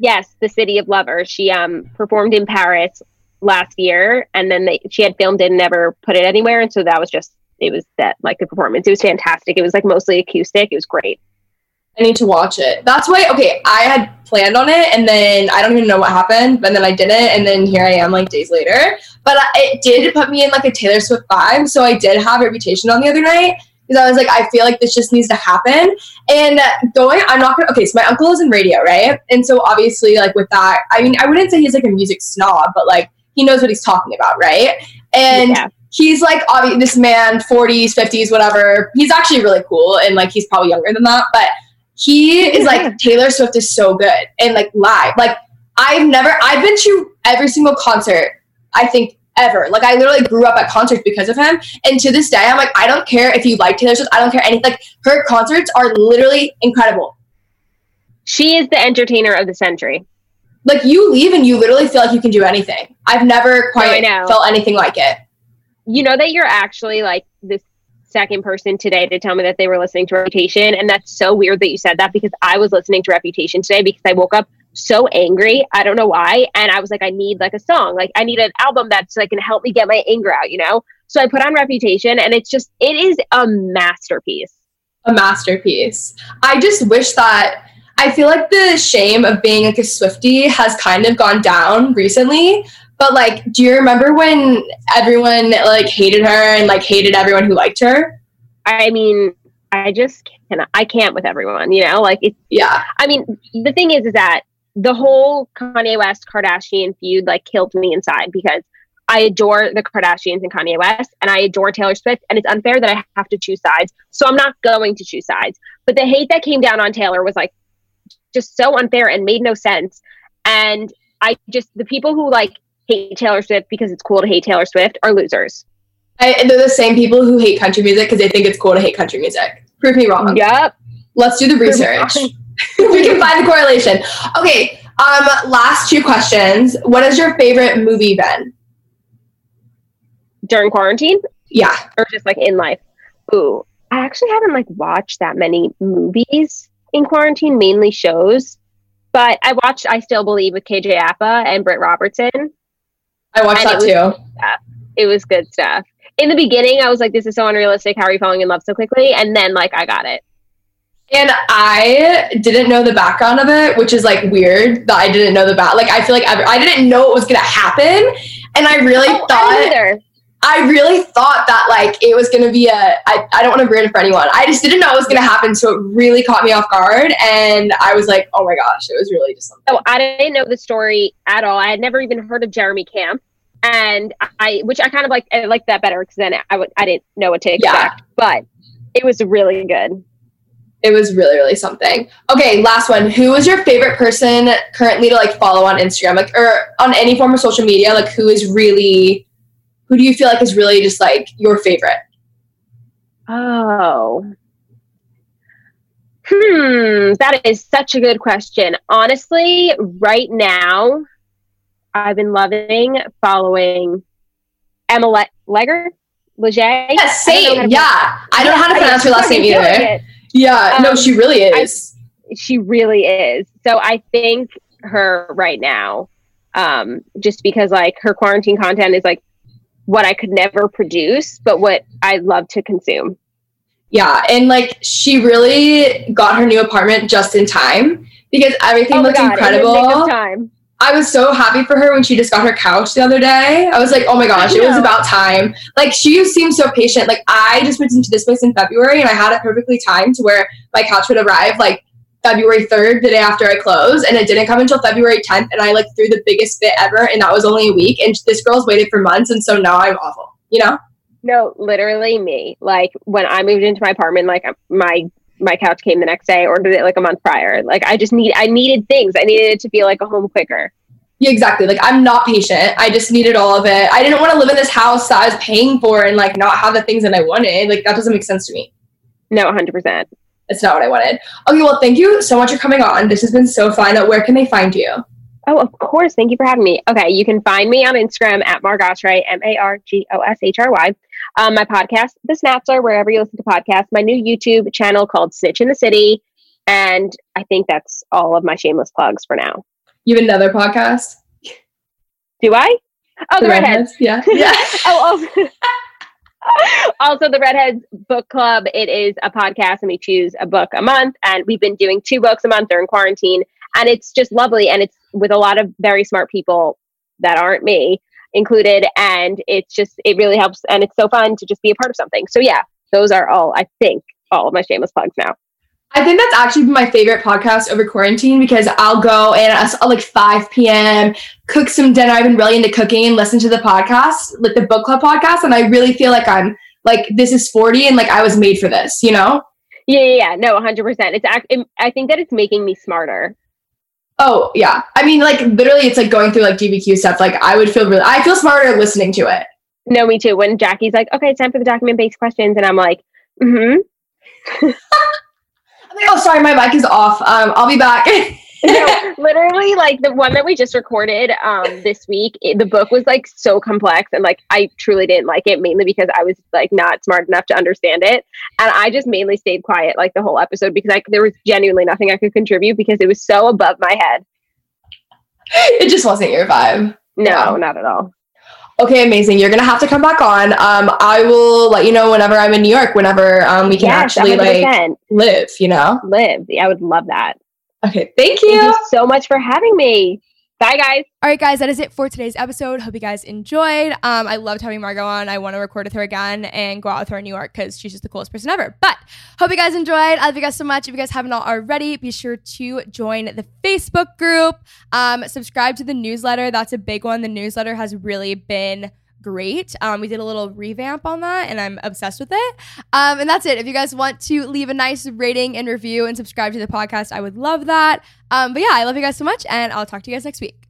Yes, The City of Lovers. She um performed in Paris last year, and then they, she had filmed it and never put it anywhere, and so that was just... It was that like the performance. It was fantastic. It was like mostly acoustic. It was great. I need to watch it. That's why. Okay, I had planned on it, and then I don't even know what happened. But then I didn't, and then here I am, like days later. But I, it did put me in like a Taylor Swift vibe. So I did have Reputation on the other night because I was like, I feel like this just needs to happen. And going, I'm not gonna. Okay, so my uncle is in radio, right? And so obviously, like with that, I mean, I wouldn't say he's like a music snob, but like he knows what he's talking about, right? And. Yeah. He's like, obviously, this man, forties, fifties, whatever. He's actually really cool. And like, he's probably younger than that. But he is like, Taylor Swift is so good. And like, live. Like, I've never, I've been to every single concert, I think, ever. Like, I literally grew up at concerts because of him. And to this day, I'm like, I don't care if you like Taylor Swift. I don't care anything. Like, her concerts are literally incredible. She is the entertainer of the century. Like, you leave and you literally feel like you can do anything. I've never quite no, felt anything like it. You know that you're actually like this second person today to tell me that they were listening to Reputation. And that's so weird that you said that, because I was listening to Reputation today because I woke up so angry. I don't know why. And I was like, I need like a song. Like I need an album that's like going to help me get my anger out, you know? So I put on Reputation and it's just, it is a masterpiece. A masterpiece. I just wish that, I feel like the shame of being like a Swiftie has kind of gone down recently. But like, do you remember when everyone like hated her and like hated everyone who liked her? I mean, I just cannot, I can't with everyone, you know, like, it's, yeah. I mean, the thing is, is that the whole Kanye West Kardashian feud like killed me inside, because I adore the Kardashians and Kanye West, and I adore Taylor Swift, and it's unfair that I have to choose sides. So I'm not going to choose sides. But the hate that came down on Taylor was like just so unfair and made no sense. And I just, the people who like hate Taylor Swift because it's cool to hate Taylor Swift are losers. I, they're the same people who hate country music because they think it's cool to hate country music. Prove me wrong. Yep. Let's do the research. We can find the correlation. Okay. Um. Last two questions. What is your favorite movie, Ben? During quarantine? Yeah. Or just like in life? Ooh, I actually haven't like watched that many movies in quarantine, mainly shows. But I watched I Still Believe with K J Apa and Britt Robertson. I watched and that it was too. It was good stuff. In the beginning, I was like, this is so unrealistic. How are you falling in love so quickly? And then like, I got it. And I didn't know the background of it, which is like weird that I didn't know the back. Like, I feel like I, I didn't know it was going to happen. And I really oh, thought... I I really thought that like it was going to be a, I, I don't want to ruin it for anyone. I just didn't know it was going to happen. So it really caught me off guard. And I was like, oh my gosh, it was really just something. Oh, I didn't know the story at all. I had never even heard of Jeremy Camp. And I, which I kind of like, I liked that better because then I, w- I didn't know what to expect, yeah. But it was really good. It was really, really something. Okay. Last one. Who is your favorite person currently to like follow on Instagram, like, or on any form of social media? Like who is really, Who do you feel like is really just like your favorite? Oh. Hmm. That is such a good question. Honestly, right now, I've been loving following Emma Le- Leger? Leger? Yeah, same. Yeah. I don't know how to, yeah. Pronounce, yeah. Know how to pronounce her last name either. Yeah. Um, no, she really is. I, she really is. So I think her right now, um, just because like her quarantine content is like, what I could never produce, but what I love to consume. Yeah. And like, she really got her new apartment just in time because everything oh looks God, incredible. Time. I was so happy for her when she just got her couch the other day. I was like, oh my gosh, it was about time. Like she seemed so patient. Like I just went into this place in February and I had it perfectly timed to where my couch would arrive like February third, the day after I closed, and it didn't come until February tenth, and I like threw the biggest fit ever, and that was only a week, and this girl's waited for months, and so now I'm awful, you know? No, literally me. Like, when I moved into my apartment, like, my my couch came the next day. I ordered it, like, a month prior. Like, I just need, I needed things. I needed it to feel like a home quicker. Yeah, exactly. Like, I'm not patient. I just needed all of it. I didn't want to live in this house that I was paying for and, like, not have the things that I wanted. Like, that doesn't make sense to me. No, one hundred percent. It's not what I wanted. Okay, well, thank you so much for coming on. This has been so fun. Where can they find you? Oh, of course. Thank you for having me. Okay, you can find me on Instagram at Margo Oshry, M A R G O S H R Y. Um, my podcast, The Snatchler, wherever you listen to podcasts. My new YouTube channel called Snitch in the City. And I think that's all of my shameless plugs for now. You have another podcast? Do I? Oh, The, the Redheads. Redheads. Yeah. yeah. oh, oh. Also, The Redheads Book Club. It is a podcast and we choose a book a month, and we've been doing two books a month during quarantine, and it's just lovely, and it's with a lot of very smart people that aren't me included, and it's just, it really helps, and it's so fun to just be a part of something. So yeah, those are all, I think, all of my shameless plugs now. I think that's actually been my favorite podcast over quarantine because I'll go and I'll like five p.m. cook some dinner. I've been really into cooking and listen to the podcast, like the book club podcast. And I really feel like I'm like, this is forty and like I was made for this, you know? Yeah, yeah, yeah. No, one hundred percent. It's act- it, I think that it's making me smarter. Oh, yeah. I mean, like literally it's like going through like D B Q stuff. Like I would feel really, I feel smarter listening to it. No, me too. When Jackie's like, okay, it's time for the document-based questions. And I'm like, mm-hmm. Oh, sorry, my mic is off. Um, I'll be back. No, literally, like, the one that we just recorded um, this week, it, the book was, like, so complex. And, like, I truly didn't like it, mainly because I was, like, not smart enough to understand it. And I just mainly stayed quiet, like, the whole episode, because I, there was genuinely nothing I could contribute because it was so above my head. It just wasn't your vibe. No, not at all. Okay, amazing. You're going to have to come back on. Um, I will let you know whenever I'm in New York, whenever um, we can yes, actually, one hundred percent. Like, live, you know? Live. Yeah, I would love that. Okay, thank you. Thank you so much for having me. Bye, guys. All right, guys, that is it for today's episode. Hope you guys enjoyed. Um, I loved having Margo on. I want to record with her again and go out with her in New York because she's just the coolest person ever. But hope you guys enjoyed. I love you guys so much. If you guys haven't already, be sure to join the Facebook group. Um, subscribe to the newsletter. That's a big one. The newsletter has really been great. Um, we did a little revamp on that and I'm obsessed with it. Um, and that's it. If you guys want to leave a nice rating and review and subscribe to the podcast, I would love that. Um, but yeah, I love you guys so much and I'll talk to you guys next week.